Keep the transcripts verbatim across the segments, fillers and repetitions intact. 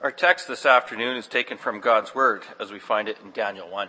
Our text this afternoon is taken from God's Word, as we find it in Daniel one.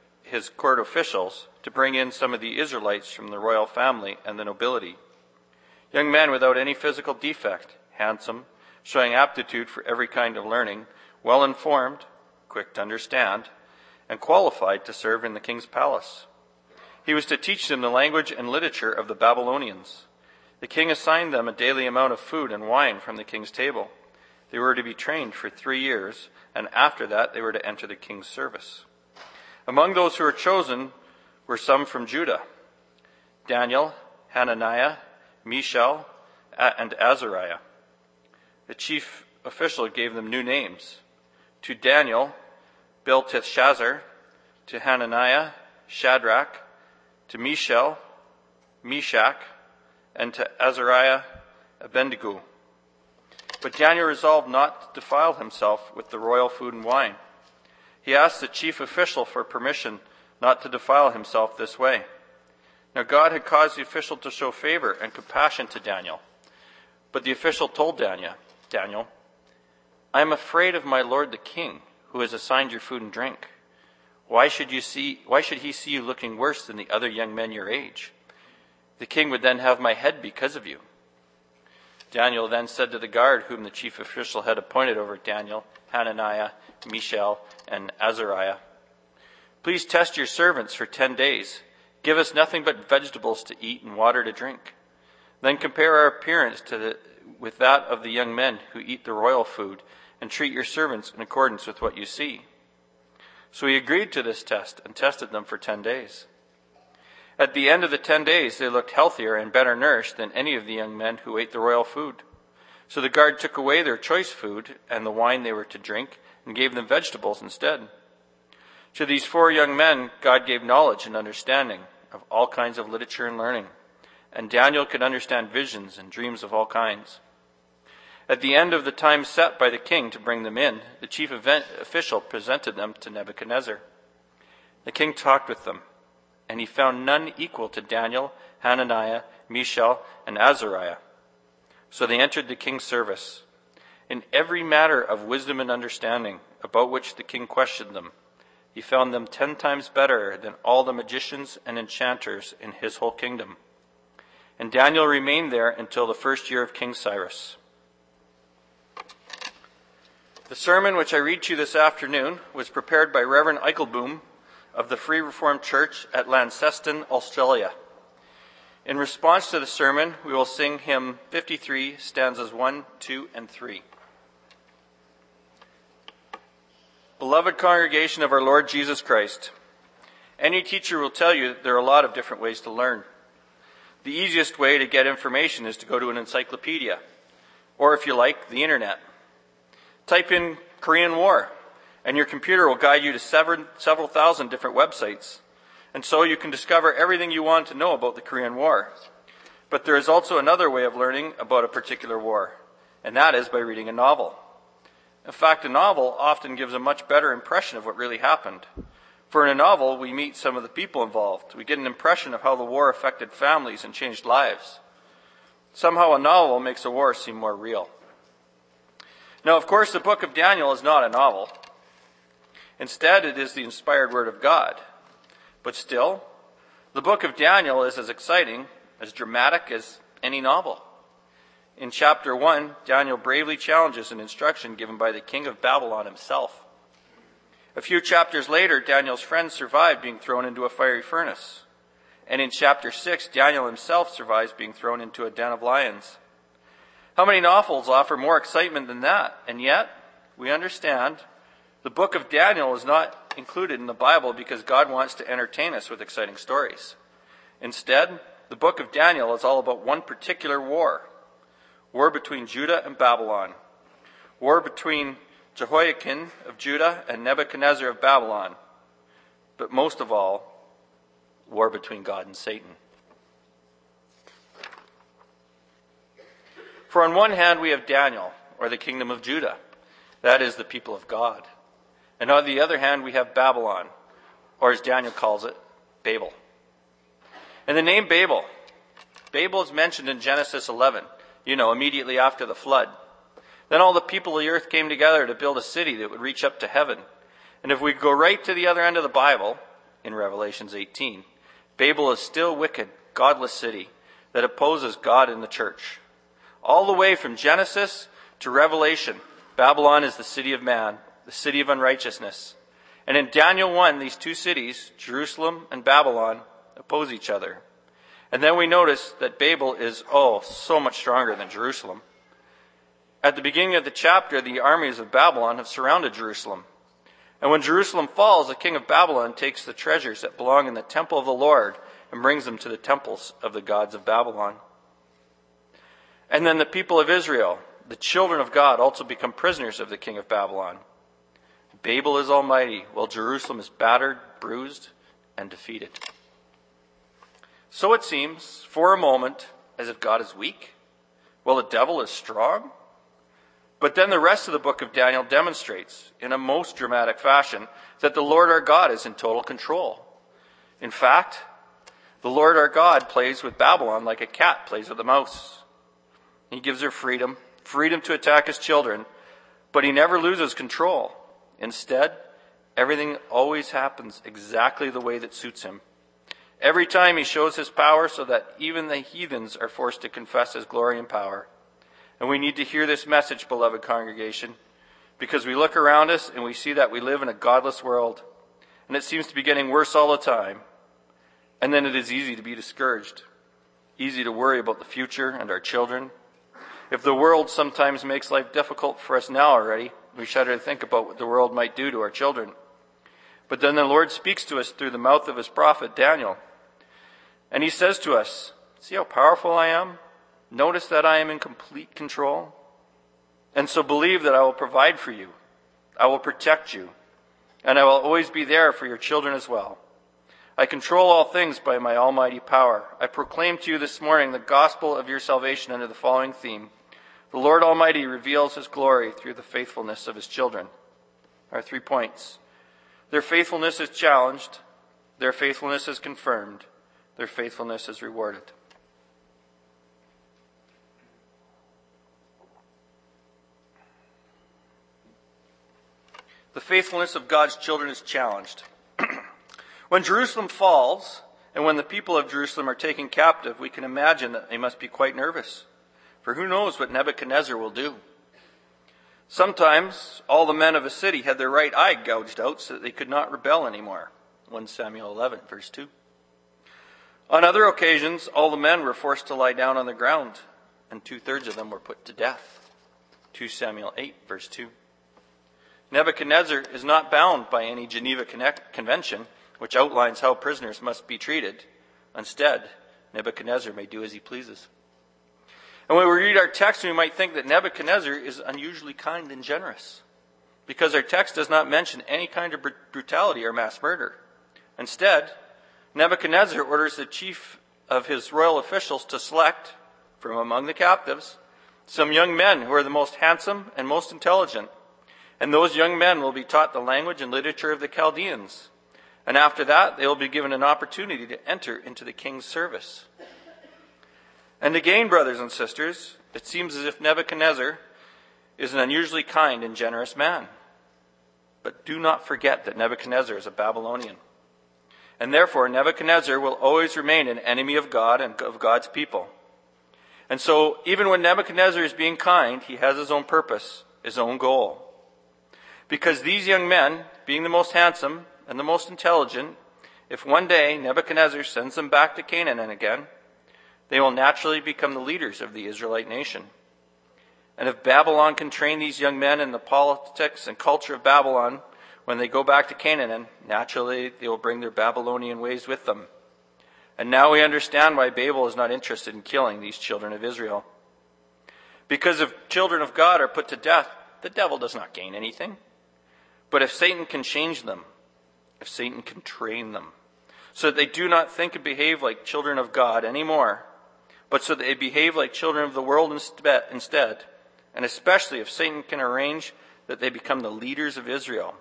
his court officials, to bring in some of the Israelites from the royal family and the nobility, young men without any physical defect, handsome, showing aptitude for every kind of learning, well-informed, quick to understand, and qualified to serve in the king's palace. He was to teach them the language and literature of the Babylonians. The king assigned them a daily amount of food and wine from the king's table. They were to be trained for three years, and after that they were to enter the king's service. Among those who were chosen were some from Judah: Daniel, Hananiah, Mishael, and Azariah. The chief official gave them new names: to Daniel, Belteshazzar; to Hananiah, Shadrach; to Mishael, Meshach; and to Azariah, Abednego. But Daniel resolved not to defile himself with the royal food and wine. He asked the chief official for permission not to defile himself this way. Now God had caused the official to show favor and compassion to Daniel. But the official told Daniel, Daniel, I am afraid of my lord the king, who has assigned your food and drink. Why should you see, why should he see you looking worse than the other young men your age? The king would then have my head because of you. Daniel then said to the guard whom the chief official had appointed over Daniel, Hananiah, Mishael, and Azariah, Please test your servants for ten days. Give us nothing but vegetables to eat and water to drink. Then compare our appearance to the, with that of the young men who eat the royal food, and treat your servants in accordance with what you see. So he agreed to this test and tested them for ten days. At the end of the ten days, they looked healthier and better nourished than any of the young men who ate the royal food. So the guard took away their choice food and the wine they were to drink, and gave them vegetables instead. To these four young men, God gave knowledge and understanding of all kinds of literature and learning, and Daniel could understand visions and dreams of all kinds. At the end of the time set by the king to bring them in, the chief official presented them to Nebuchadnezzar. The king talked with them, and he found none equal to Daniel, Hananiah, Mishael, and Azariah. So they entered the king's service, in every matter of wisdom and understanding, about which the king questioned them. He found them ten times better than all the magicians and enchanters in his whole kingdom. And Daniel remained there until the first year of King Cyrus. The sermon which I read to you this afternoon was prepared by Reverend Eichelboom of the Free Reformed Church at Lanceston, Australia. In response to the sermon, we will sing hymn fifty-three, stanzas one, two, and three. Beloved congregation of our Lord Jesus Christ, any teacher will tell you that there are a lot of different ways to learn. The easiest way to get information is to go to an encyclopedia, or if you like, the internet. Type in Korean War, and your computer will guide you to several, several thousand different websites, and so you can discover everything you want to know about the Korean War. But there is also another way of learning about a particular war, and that is by reading a novel. In fact, a novel often gives a much better impression of what really happened. For in a novel, we meet some of the people involved. We get an impression of how the war affected families and changed lives. Somehow a novel makes a war seem more real. Now, of course, the book of Daniel is not a novel. Instead, it is the inspired word of God. But still, the book of Daniel is as exciting, as dramatic as any novel. In chapter one, Daniel bravely challenges an instruction given by the king of Babylon himself. A few chapters later, Daniel's friends survive being thrown into a fiery furnace. And in chapter six, Daniel himself survives being thrown into a den of lions. How many novels offer more excitement than that? And yet, we understand the book of Daniel is not included in the Bible because God wants to entertain us with exciting stories. Instead, the book of Daniel is all about one particular war. War between Judah and Babylon. War between Jehoiakim of Judah and Nebuchadnezzar of Babylon. But most of all, war between God and Satan. For on one hand, we have Daniel, or the kingdom of Judah. That is the people of God. And on the other hand, we have Babylon, or as Daniel calls it, Babel. And the name Babel, Babel is mentioned in Genesis eleven, you know, immediately after the flood. Then all the people of the earth came together to build a city that would reach up to heaven. And if we go right to the other end of the Bible, in Revelations eighteen, Babel is still wicked, godless city that opposes God and the church. All the way from Genesis to Revelation, Babylon is the city of man, the city of unrighteousness. And in Daniel one, these two cities, Jerusalem and Babylon, oppose each other. And then we notice that Babel is, oh, so much stronger than Jerusalem. At the beginning of the chapter, the armies of Babylon have surrounded Jerusalem. And when Jerusalem falls, the king of Babylon takes the treasures that belong in the temple of the Lord and brings them to the temples of the gods of Babylon. And then the people of Israel, the children of God, also become prisoners of the king of Babylon. Babel is almighty, while Jerusalem is battered, bruised, and defeated. So it seems, for a moment, as if God is weak, while the devil is strong. But then the rest of the book of Daniel demonstrates, in a most dramatic fashion, that the Lord our God is in total control. In fact, the Lord our God plays with Babylon like a cat plays with a mouse. He gives her freedom, freedom to attack his children, but he never loses control. Instead, everything always happens exactly the way that suits him. Every time he shows his power so that even the heathens are forced to confess his glory and power. And we need to hear this message, beloved congregation, because we look around us and we see that we live in a godless world, and it seems to be getting worse all the time. And then it is easy to be discouraged, easy to worry about the future and our children. If the world sometimes makes life difficult for us now already, we shudder to think about what the world might do to our children. But then the Lord speaks to us through the mouth of his prophet Daniel, and he says to us, "See how powerful I am? Notice that I am in complete control. And so believe that I will provide for you. I will protect you. And I will always be there for your children as well. I control all things by my almighty power. I proclaim to you this morning the gospel of your salvation under the following theme. The Lord Almighty reveals his glory through the faithfulness of his children." Our three points. Their faithfulness is challenged. Their faithfulness is confirmed. Their faithfulness is rewarded. The faithfulness of God's children is challenged. When Jerusalem falls, and when the people of Jerusalem are taken captive, we can imagine that they must be quite nervous, for who knows what Nebuchadnezzar will do. Sometimes all the men of a city had their right eye gouged out so that they could not rebel anymore. First Samuel eleven, verse two. On other occasions, all the men were forced to lie down on the ground, and two-thirds of them were put to death. Second Samuel eight, verse two. Nebuchadnezzar is not bound by any Geneva Convention, which outlines how prisoners must be treated. Instead, Nebuchadnezzar may do as he pleases. And when we read our text, we might think that Nebuchadnezzar is unusually kind and generous, because our text does not mention any kind of brutality or mass murder. Instead, Nebuchadnezzar orders the chief of his royal officials to select, from among the captives, some young men who are the most handsome and most intelligent. And those young men will be taught the language and literature of the Chaldeans. And after that, they will be given an opportunity to enter into the king's service. And again, brothers and sisters, it seems as if Nebuchadnezzar is an unusually kind and generous man. But do not forget that Nebuchadnezzar is a Babylonian. And therefore, Nebuchadnezzar will always remain an enemy of God and of God's people. And so, even when Nebuchadnezzar is being kind, he has his own purpose, his own goal. Because these young men, being the most handsome and the most intelligent, if one day Nebuchadnezzar sends them back to Canaan again, they will naturally become the leaders of the Israelite nation. And if Babylon can train these young men in the politics and culture of Babylon, when they go back to Canaan, naturally they will bring their Babylonian ways with them. And now we understand why Babel is not interested in killing these children of Israel. Because if children of God are put to death, the devil does not gain anything. But if Satan can change them, if Satan can train them, so that they do not think and behave like children of God anymore, but so that they behave like children of the world instead, and especially if Satan can arrange that they become the leaders of Israel,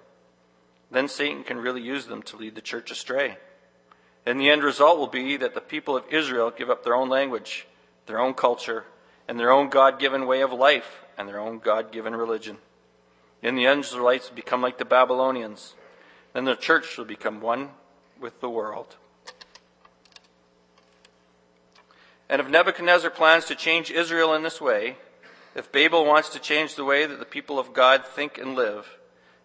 then Satan can really use them to lead the church astray. And the end result will be that the people of Israel give up their own language, their own culture, and their own God-given way of life, and their own God-given religion. In the end, the Israelites will become like the Babylonians. Then the church will become one with the world. And if Nebuchadnezzar plans to change Israel in this way, if Babel wants to change the way that the people of God think and live,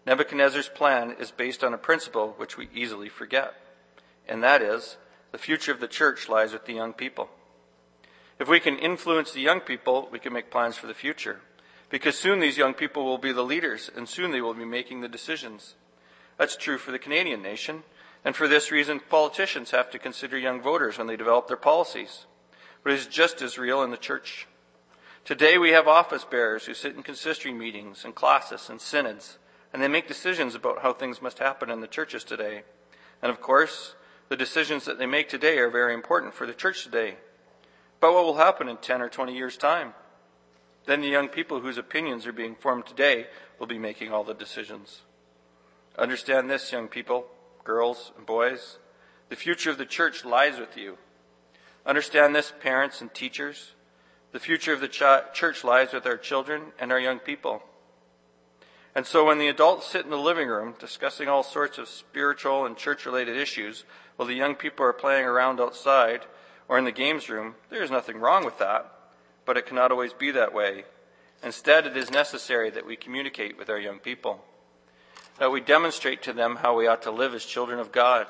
Nebuchadnezzar's plan is based on a principle which we easily forget. And that is, the future of the church lies with the young people. If we can influence the young people, we can make plans for the future. Because soon these young people will be the leaders, and soon they will be making the decisions. That's true for the Canadian nation, and for this reason, politicians have to consider young voters when they develop their policies. But it is just as real in the church. Today we have office bearers who sit in consistory meetings and classes and synods, and they make decisions about how things must happen in the churches today. And of course, the decisions that they make today are very important for the church today. But what will happen in ten or twenty years' time? Then the young people whose opinions are being formed today will be making all the decisions. Understand this, young people, girls and boys. The future of the church lies with you. Understand this, parents and teachers. The future of the ch- church lies with our children and our young people. And so when the adults sit in the living room discussing all sorts of spiritual and church-related issues, while the young people are playing around outside or in the games room, there is nothing wrong with that. But it cannot always be that way. Instead, it is necessary that we communicate with our young people, that we demonstrate to them how we ought to live as children of God,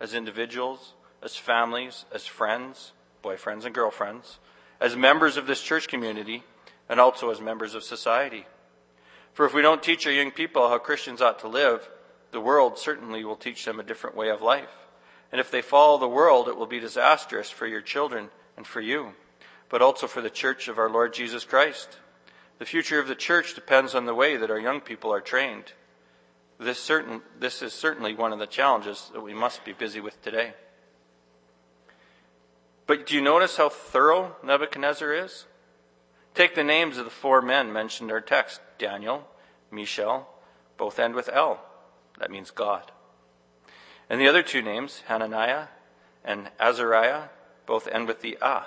as individuals, as families, as friends, boyfriends and girlfriends, as members of this church community, and also as members of society. For if we don't teach our young people how Christians ought to live, the world certainly will teach them a different way of life. And if they follow the world, it will be disastrous for your children and for you, but also for the church of our Lord Jesus Christ. The future of the church depends on the way that our young people are trained. This certain, this is certainly one of the challenges that we must be busy with today. But do you notice how thorough Nebuchadnezzar is? Take the names of the four men mentioned in our text, Daniel, Mishael, both end with L. That means God. And the other two names, Hananiah and Azariah, both end with the A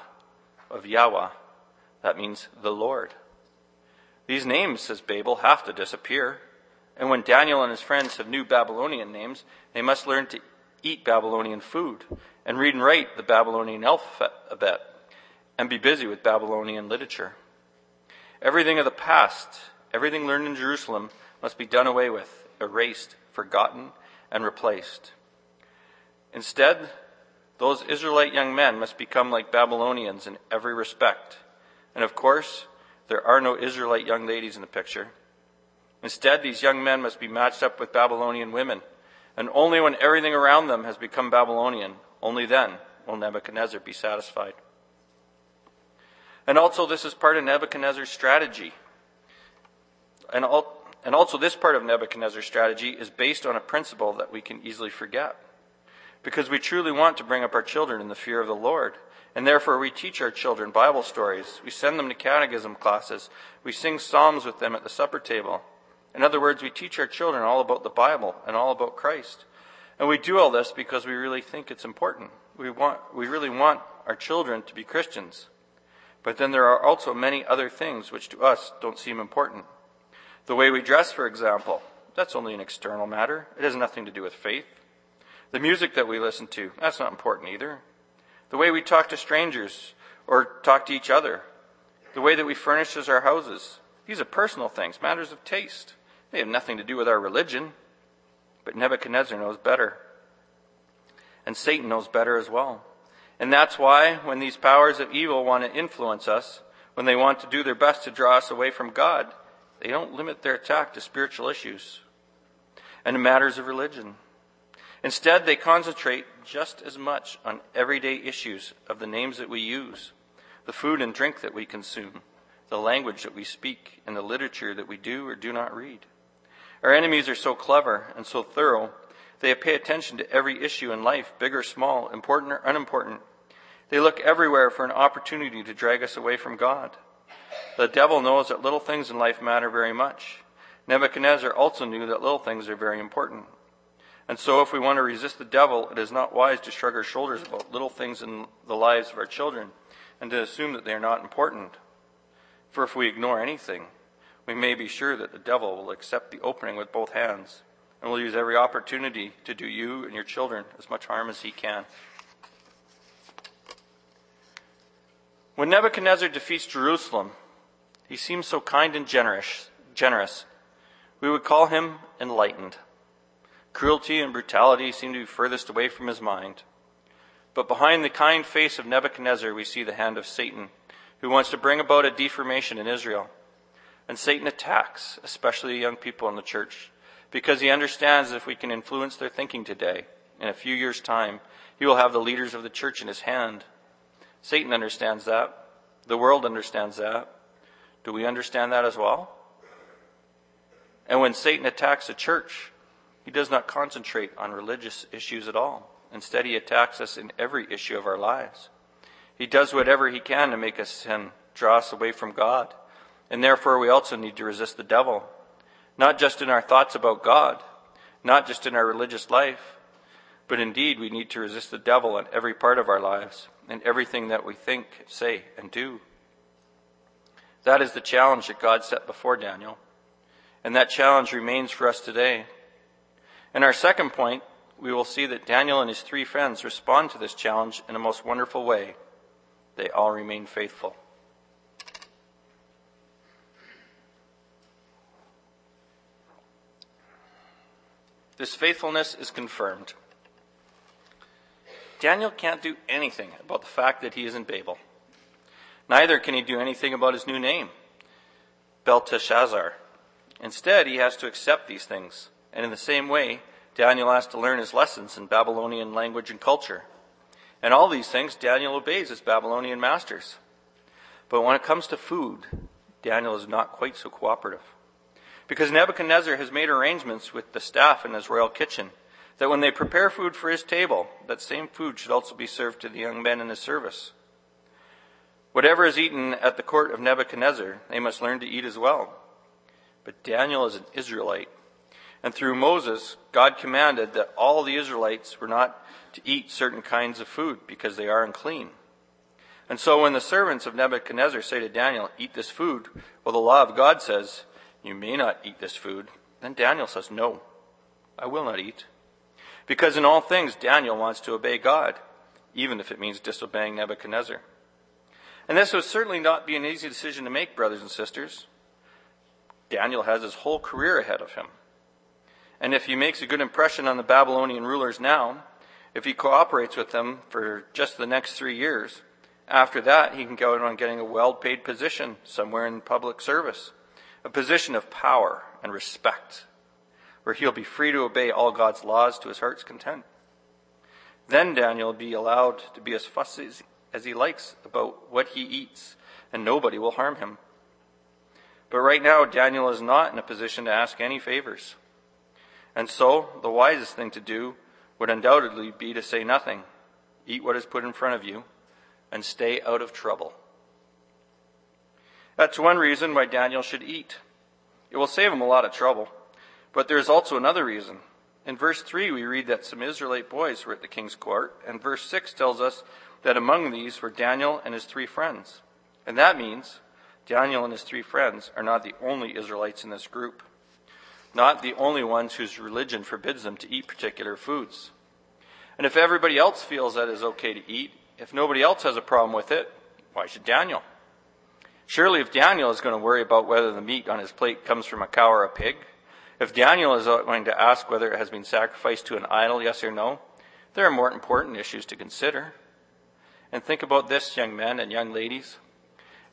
of Yahweh. That means the Lord. These names, says Babel, have to disappear. And when Daniel and his friends have new Babylonian names, they must learn to eat Babylonian food and read and write the Babylonian alphabet and be busy with Babylonian literature. Everything of the past, everything learned in Jerusalem, must be done away with, erased, forgotten, and replaced. Instead, those Israelite young men must become like Babylonians in every respect. And of course, there are no Israelite young ladies in the picture. Instead, these young men must be matched up with Babylonian women. And only when everything around them has become Babylonian, only then will Nebuchadnezzar be satisfied. And also this is part of Nebuchadnezzar's strategy. And, al- and also this part of Nebuchadnezzar's strategy is based on a principle that we can easily forget. Because we truly want to bring up our children in the fear of the Lord. And therefore we teach our children Bible stories. We send them to catechism classes. We sing psalms with them at the supper table. In other words, we teach our children all about the Bible and all about Christ. And we do all this because we really think it's important. We want, we really want our children to be Christians. But then there are also many other things which to us don't seem important. The way we dress, for example, that's only an external matter. It has nothing to do with faith. The music that we listen to, that's not important either. The way we talk to strangers or talk to each other. The way that we furnish our houses. These are personal things, matters of taste. They have nothing to do with our religion. But Nebuchadnezzar knows better. And Satan knows better as well. And that's why when these powers of evil want to influence us, when they want to do their best to draw us away from God, they don't limit their attack to spiritual issues and to matters of religion. Instead, they concentrate just as much on everyday issues of the names that we use, the food and drink that we consume, the language that we speak, and the literature that we do or do not read. Our enemies are so clever and so thorough, they pay attention to every issue in life, big or small, important or unimportant. They look everywhere for an opportunity to drag us away from God. The devil knows that little things in life matter very much. Nebuchadnezzar also knew that little things are very important. And so if we want to resist the devil, it is not wise to shrug our shoulders about little things in the lives of our children and to assume that they are not important. For if we ignore anything, we may be sure that the devil will accept the opening with both hands and will use every opportunity to do you and your children as much harm as he can. When Nebuchadnezzar defeats Jerusalem, he seems so kind and generous. generous. We would call him enlightened. Cruelty and brutality seem to be furthest away from his mind. But behind the kind face of Nebuchadnezzar, we see the hand of Satan, who wants to bring about a deformation in Israel. And Satan attacks, especially the young people in the church, because he understands that if we can influence their thinking today, in a few years' time, he will have the leaders of the church in his hand. Satan understands that. The world understands that. Do we understand that as well? And when Satan attacks a church, he does not concentrate on religious issues at all. Instead, he attacks us in every issue of our lives. He does whatever he can to make us sin, draw us away from God. And therefore, we also need to resist the devil. Not just in our thoughts about God, not just in our religious life, but indeed we need to resist the devil in every part of our lives, in everything that we think, say, and do. That is the challenge that God set before Daniel, and that challenge remains for us today. In our second point, we will see that Daniel and his three friends respond to this challenge in a most wonderful way. They all remain faithful. This faithfulness is confirmed. Daniel can't do anything about the fact that he is in Babel. Neither can he do anything about his new name, Belteshazzar. Instead, he has to accept these things. And in the same way, Daniel has to learn his lessons in Babylonian language and culture. And all these things, Daniel obeys his Babylonian masters. But when it comes to food, Daniel is not quite so cooperative, because Nebuchadnezzar has made arrangements with the staff in his royal kitchen that when they prepare food for his table, that same food should also be served to the young men in his service. Whatever is eaten at the court of Nebuchadnezzar, they must learn to eat as well. But Daniel is an Israelite, and through Moses, God commanded that all the Israelites were not to eat certain kinds of food because they are unclean. And so when the servants of Nebuchadnezzar say to Daniel, "Eat this food," well, the law of God says, "You may not eat this food." Then Daniel says, "No, I will not eat." Because in all things, Daniel wants to obey God, even if it means disobeying Nebuchadnezzar. And this would certainly not be an easy decision to make, brothers and sisters. Daniel has his whole career ahead of him. And if he makes a good impression on the Babylonian rulers now, if he cooperates with them for just the next three years, after that he can go on getting a well-paid position somewhere in public service. A position of power and respect, where he'll be free to obey all God's laws to his heart's content. Then Daniel will be allowed to be as fussy as he likes about what he eats, and nobody will harm him. But right now, Daniel is not in a position to ask any favors. And so, the wisest thing to do would undoubtedly be to say nothing, eat what is put in front of you, and stay out of trouble. That's one reason why Daniel should eat. It will save him a lot of trouble. But there is also another reason. In verse three, we read that some Israelite boys were at the king's court, and verse six tells us that among these were Daniel and his three friends. And that means Daniel and his three friends are not the only Israelites in this group, not the only ones whose religion forbids them to eat particular foods. And if everybody else feels that it's okay to eat, if nobody else has a problem with it, why should Daniel? Surely if Daniel is going to worry about whether the meat on his plate comes from a cow or a pig, if Daniel is going to ask whether it has been sacrificed to an idol, yes or no, There are more important issues to consider. And think about this, young men and young ladies.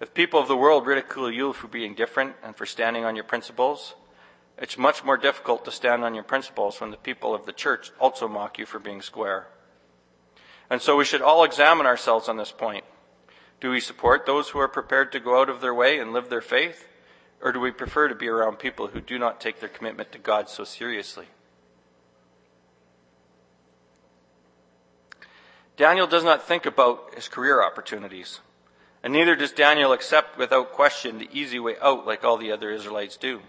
If people of the world ridicule you for being different and for standing on your principles, it's much more difficult to stand on your principles when the people of the church also mock you for being square. And so we should all examine ourselves on this point. Do we support those who are prepared to go out of their way and live their faith? Or do we prefer to be around people who do not take their commitment to God so seriously? Daniel does not think about his career opportunities, and neither does Daniel accept without question the easy way out like all the other Israelites do.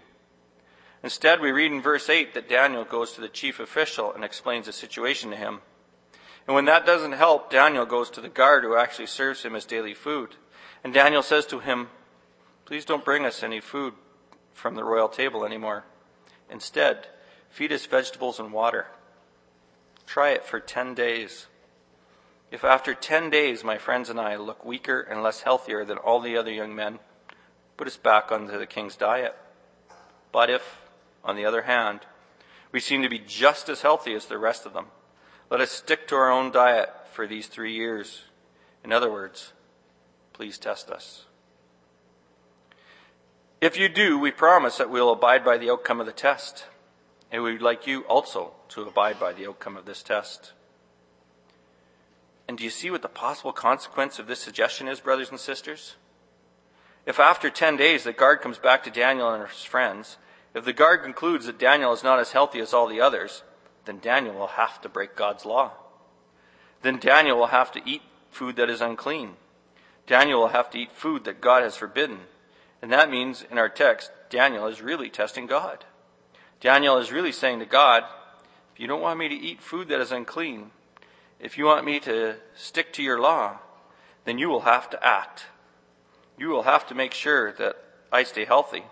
Instead, we read in verse eight that Daniel goes to the chief official and explains the situation to him. And when that doesn't help, Daniel goes to the guard who actually serves him his daily food. And Daniel says to him, "Please don't bring us any food from the royal table anymore. Instead, feed us vegetables and water. Try it for ten days. If after ten days my friends and I look weaker and less healthier than all the other young men, put us back onto the king's diet. But if, on the other hand, we seem to be just as healthy as the rest of them, let us stick to our own diet for these three years. In other words, please test us. If you do, we promise that we will abide by the outcome of the test, and we would like you also to abide by the outcome of this test." And do you see what the possible consequence of this suggestion is, brothers and sisters? If after ten days the guard comes back to Daniel and his friends, if the guard concludes that Daniel is not as healthy as all the others, then Daniel will have to break God's law. Then Daniel will have to eat food that is unclean. Daniel will have to eat food that God has forbidden. And that means, in our text, Daniel is really testing God. Daniel is really saying to God, if you don't want me to eat food that is unclean, if you want me to stick to your law, then you will have to act. You will have to make sure that I stay healthy.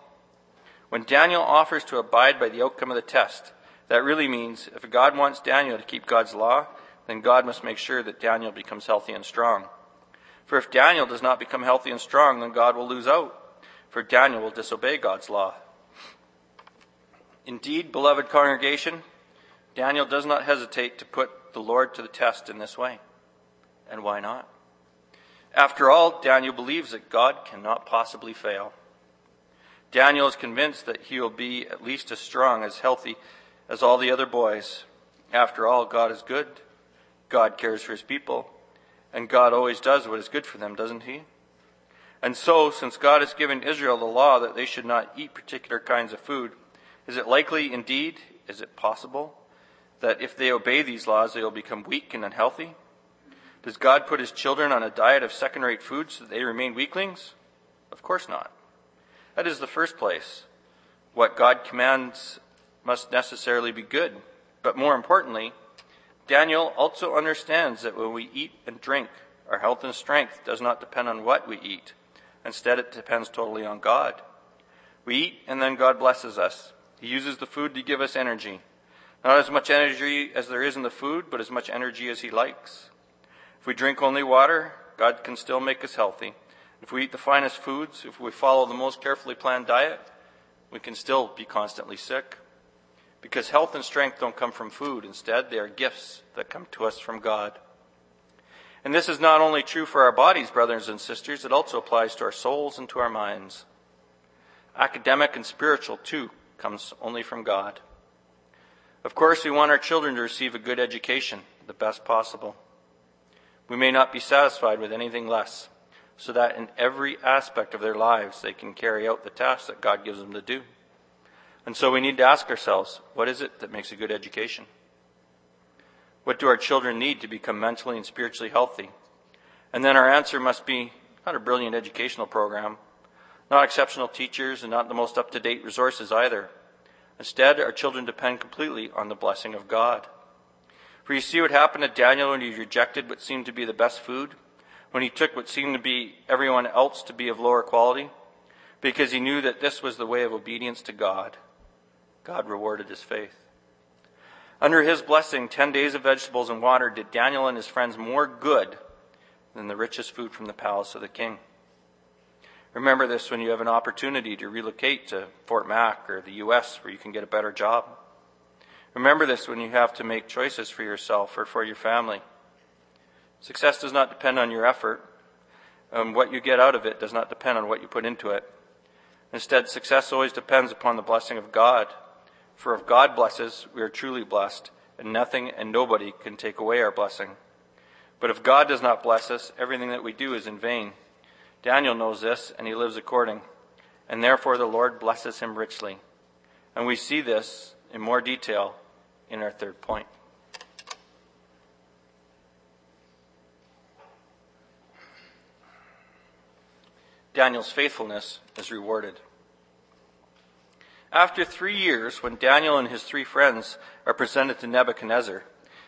When Daniel offers to abide by the outcome of the test, that really means if God wants Daniel to keep God's law, then God must make sure that Daniel becomes healthy and strong. For if Daniel does not become healthy and strong, then God will lose out, for Daniel will disobey God's law. Indeed, beloved congregation, Daniel does not hesitate to put the Lord to the test in this way. And why not? After all, Daniel believes that God cannot possibly fail. Daniel is convinced that he will be at least as strong, as healthy as all the other boys. After all, God is good, God cares for his people, and God always does what is good for them, doesn't he? And so, since God has given Israel the law that they should not eat particular kinds of food, is it likely, indeed, is it possible, that if they obey these laws, they will become weak and unhealthy? Does God put his children on a diet of second-rate food so that they remain weaklings? Of course not. That is the first place. What God commands must necessarily be good. But more importantly, Daniel also understands that when we eat and drink, our health and strength does not depend on what we eat. Instead, it depends totally on God. We eat, and then God blesses us. He uses the food to give us energy. Not as much energy as there is in the food, but as much energy as he likes. If we drink only water, God can still make us healthy. If we eat the finest foods, if we follow the most carefully planned diet, we can still be constantly sick. Because health and strength don't come from food. Instead, they are gifts that come to us from God. And this is not only true for our bodies, brothers and sisters, it also applies to our souls and to our minds. Academic and spiritual, too, comes only from God. Of course, we want our children to receive a good education, the best possible. We may not be satisfied with anything less, so that in every aspect of their lives they can carry out the tasks that God gives them to do. And so we need to ask ourselves, what is it that makes a good education? What do our children need to become mentally and spiritually healthy? And then our answer must be not a brilliant educational program, not exceptional teachers, and not the most up-to-date resources either. Instead, our children depend completely on the blessing of God. For you see what happened to Daniel when he rejected what seemed to be the best food, when he took what seemed to be everyone else to be of lower quality, because he knew that this was the way of obedience to God. God rewarded his faith. Under his blessing, ten days of vegetables and water did Daniel and his friends more good than the richest food from the palace of the king. Remember this when you have an opportunity to relocate to Fort Mac or the U S where you can get a better job. Remember this when you have to make choices for yourself or for your family. Success does not depend on your effort, and what you get out of it does not depend on what you put into it. Instead, success always depends upon the blessing of God. For if God blesses, we are truly blessed, and nothing and nobody can take away our blessing. But if God does not bless us, everything that we do is in vain. Daniel knows this, and he lives according. And therefore the Lord blesses him richly. And we see this in more detail in our third point. Daniel's faithfulness is rewarded. After three years, when Daniel and his three friends are presented to Nebuchadnezzar,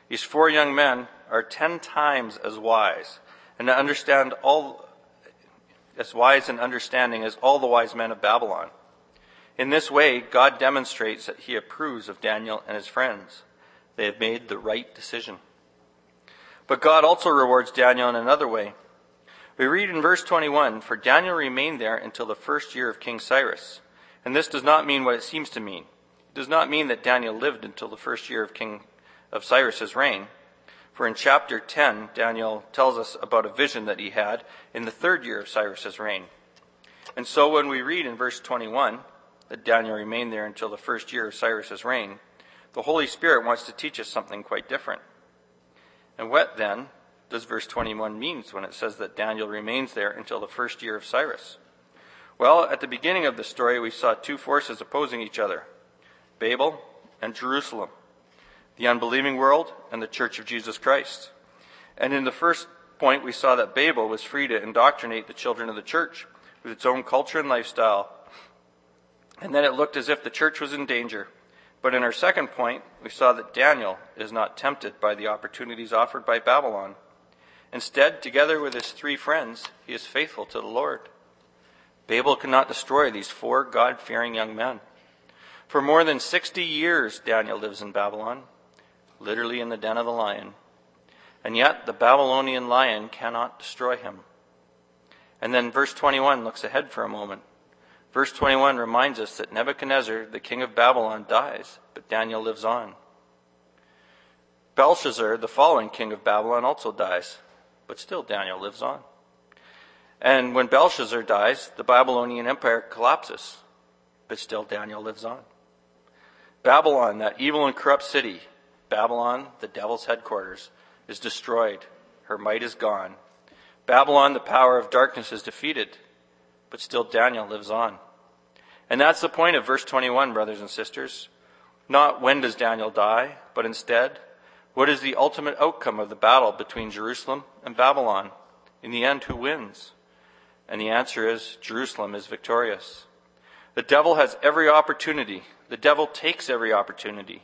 these four young men are ten times as wise and understand all as wise and understanding as all the wise men of Babylon. In this way, God demonstrates that he approves of Daniel and his friends. They have made the right decision. But God also rewards Daniel in another way. We read in verse twenty-one, "For Daniel remained there until the first year of King Cyrus." And this does not mean what it seems to mean. It does not mean that Daniel lived until the first year of King of Cyrus's reign. For in chapter ten, Daniel tells us about a vision that he had in the third year of Cyrus's reign. And so when we read in verse twenty-one that Daniel remained there until the first year of Cyrus's reign, the Holy Spirit wants to teach us something quite different. And what then does verse twenty-one mean when it says that Daniel remains there until the first year of Cyrus? Well, at the beginning of the story, we saw two forces opposing each other, Babel and Jerusalem, the unbelieving world, and the Church of Jesus Christ. And in the first point, we saw that Babel was free to indoctrinate the children of the church with its own culture and lifestyle. And then it looked as if the church was in danger. But in our second point, we saw that Daniel is not tempted by the opportunities offered by Babylon. Instead, together with his three friends, he is faithful to the Lord. Babel could not destroy these four God-fearing young men. For more than sixty years, Daniel lives in Babylon, literally in the den of the lion. And yet the Babylonian lion cannot destroy him. And then verse twenty-one looks ahead for a moment. Verse twenty-one reminds us that Nebuchadnezzar, the king of Babylon, dies, but Daniel lives on. Belshazzar, the following king of Babylon, also dies, but still Daniel lives on. And when Belshazzar dies, the Babylonian Empire collapses, but still Daniel lives on. Babylon, that evil and corrupt city, Babylon, the devil's headquarters, is destroyed. Her might is gone. Babylon, the power of darkness, is defeated, but still Daniel lives on. And that's the point of verse twenty-one, brothers and sisters. Not when does Daniel die, but instead, what is the ultimate outcome of the battle between Jerusalem and Babylon? In the end, who wins? And the answer is, Jerusalem is victorious. The devil has every opportunity. The devil takes every opportunity.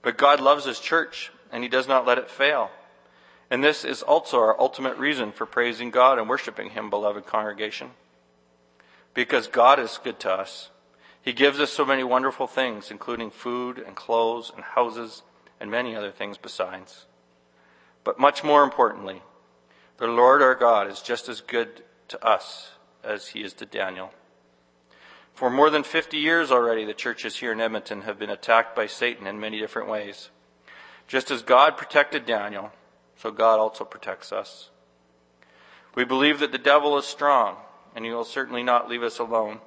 But God loves his church, and he does not let it fail. And this is also our ultimate reason for praising God and worshiping him, beloved congregation. Because God is good to us. He gives us so many wonderful things, including food and clothes and houses and many other things besides. But much more importantly, the Lord our God is just as good to us as he is to Daniel. For more than fifty years already, the churches here in Edmonton have been attacked by Satan in many different ways. Just as God protected Daniel, so God also protects us. We believe that the devil is strong, and he will certainly not leave us alone.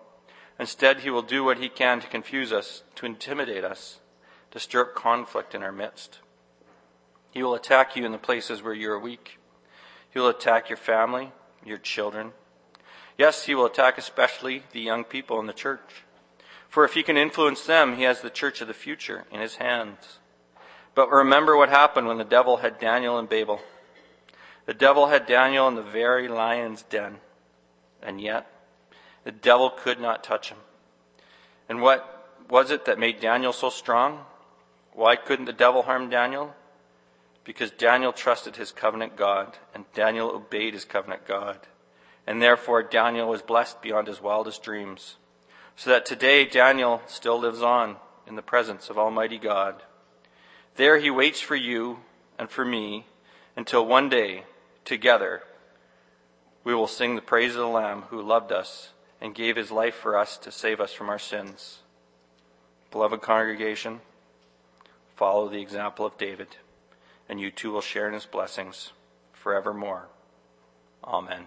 Instead, he will do what he can to confuse us, to intimidate us, to stir up conflict in our midst. He will attack you in the places where you are weak. He will attack your family, your children. Yes, he will attack especially the young people in the church. For if he can influence them, he has the church of the future in his hands. But remember what happened when the devil had Daniel in Babel. The devil had Daniel in the very lion's den. And yet, the devil could not touch him. And what was it that made Daniel so strong? Why couldn't the devil harm Daniel? Because Daniel trusted his covenant God, and Daniel obeyed his covenant God. And therefore Daniel was blessed beyond his wildest dreams. So that today Daniel still lives on in the presence of Almighty God. There he waits for you and for me until one day, together, we will sing the praise of the Lamb who loved us and gave his life for us to save us from our sins. Beloved congregation, Follow the example of David, and you too will share in his blessings forevermore. Amen.